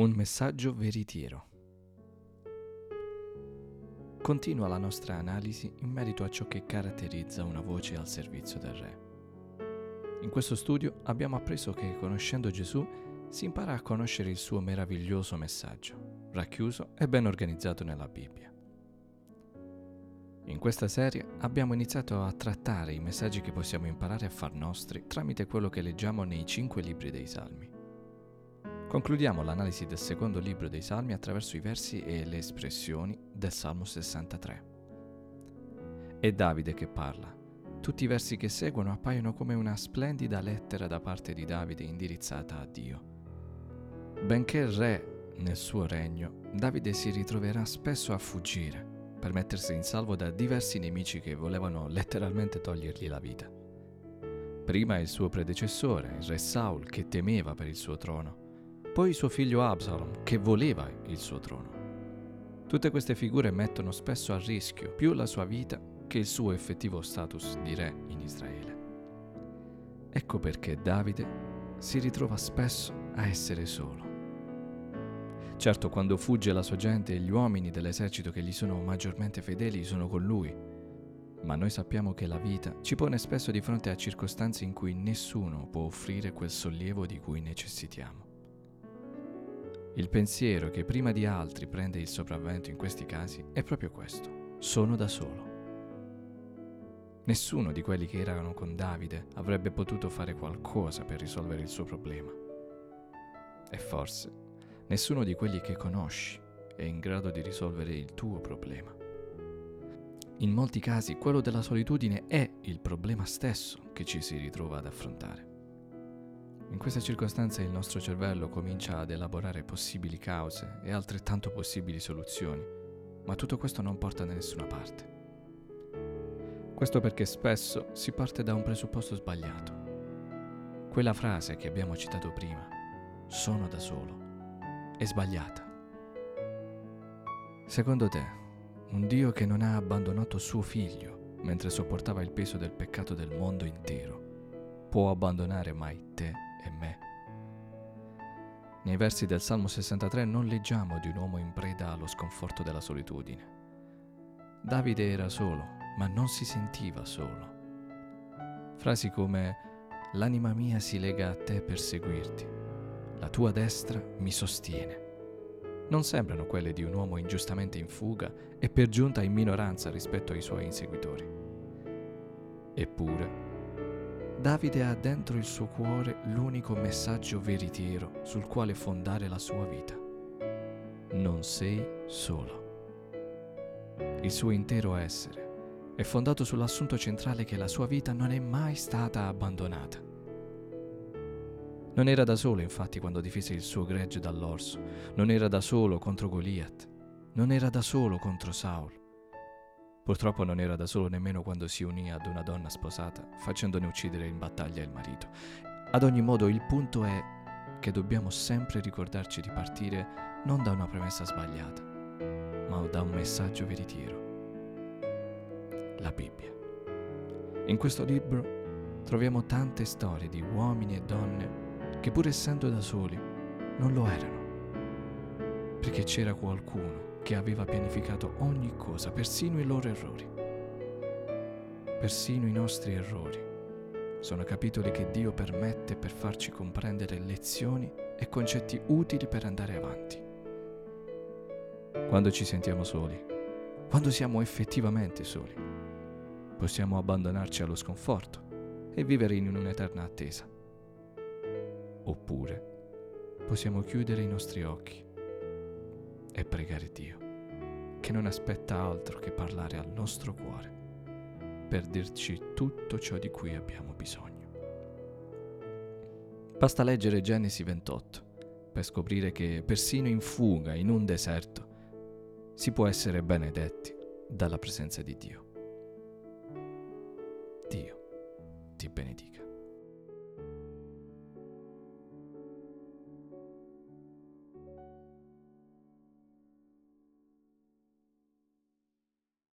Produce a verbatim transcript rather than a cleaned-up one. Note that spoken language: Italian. Un messaggio veritiero. Continua la nostra analisi in merito a ciò che caratterizza una voce al servizio del Re. In questo studio abbiamo appreso che, conoscendo Gesù, si impara a conoscere il suo meraviglioso messaggio, racchiuso e ben organizzato nella Bibbia. In questa serie abbiamo iniziato a trattare i messaggi che possiamo imparare a far nostri tramite quello che leggiamo nei cinque libri dei Salmi. Concludiamo l'analisi del secondo libro dei Salmi attraverso i versi e le espressioni del Salmo sessantatré. È Davide che parla. Tutti i versi che seguono appaiono come una splendida lettera da parte di Davide indirizzata a Dio. Benché re nel suo regno, Davide si ritroverà spesso a fuggire per mettersi in salvo da diversi nemici che volevano letteralmente togliergli la vita. Prima il suo predecessore, il re Saul, che temeva per il suo trono. Poi suo figlio Absalom, che voleva il suo trono. Tutte queste figure mettono spesso a rischio più la sua vita che il suo effettivo status di re in Israele. Ecco perché Davide si ritrova spesso a essere solo. Certo, quando fugge la sua gente e gli uomini dell'esercito che gli sono maggiormente fedeli sono con lui, ma noi sappiamo che la vita ci pone spesso di fronte a circostanze in cui nessuno può offrire quel sollievo di cui necessitiamo. Il pensiero che prima di altri prende il sopravvento in questi casi è proprio questo: sono da solo. Nessuno di quelli che erano con Davide avrebbe potuto fare qualcosa per risolvere il suo problema. E forse nessuno di quelli che conosci è in grado di risolvere il tuo problema. In molti casi quello della solitudine è il problema stesso che ci si ritrova ad affrontare. In questa circostanza il nostro cervello comincia ad elaborare possibili cause e altrettanto possibili soluzioni, ma tutto questo non porta da nessuna parte. Questo perché spesso si parte da un presupposto sbagliato. Quella frase che abbiamo citato prima, sono da solo, è sbagliata. Secondo te, un Dio che non ha abbandonato suo figlio mentre sopportava il peso del peccato del mondo intero, può abbandonare mai te e me? Nei versi del Salmo sessantatré non leggiamo di un uomo in preda allo sconforto della solitudine. Davide era solo, ma non si sentiva solo. Frasi come «L'anima mia si lega a te per seguirti, la tua destra mi sostiene» non sembrano quelle di un uomo ingiustamente in fuga e per giunta in minoranza rispetto ai suoi inseguitori. Eppure, Davide ha dentro il suo cuore l'unico messaggio veritiero sul quale fondare la sua vita. Non sei solo. Il suo intero essere è fondato sull'assunto centrale che la sua vita non è mai stata abbandonata. Non era da solo, infatti, quando difese il suo gregge dall'orso. Non era da solo contro Goliath. Non era da solo contro Saul. Purtroppo non era da solo nemmeno quando si unì ad una donna sposata, facendone uccidere in battaglia il marito. Ad ogni modo, il punto è che dobbiamo sempre ricordarci di partire non da una premessa sbagliata, ma da un messaggio veritiero. La Bibbia. In questo libro troviamo tante storie di uomini e donne che, pur essendo da soli, non lo erano, perché c'era qualcuno che aveva pianificato ogni cosa, persino i loro errori. Persino i nostri errori sono capitoli che Dio permette per farci comprendere lezioni e concetti utili per andare avanti. Quando ci sentiamo soli, quando siamo effettivamente soli, possiamo abbandonarci allo sconforto e vivere in un'eterna attesa. Oppure possiamo chiudere i nostri occhi e pregare Dio, che non aspetta altro che parlare al nostro cuore per dirci tutto ciò di cui abbiamo bisogno. Basta leggere Genesi ventotto per scoprire che persino in fuga, in un deserto, si può essere benedetti dalla presenza di Dio. Dio ti benedica.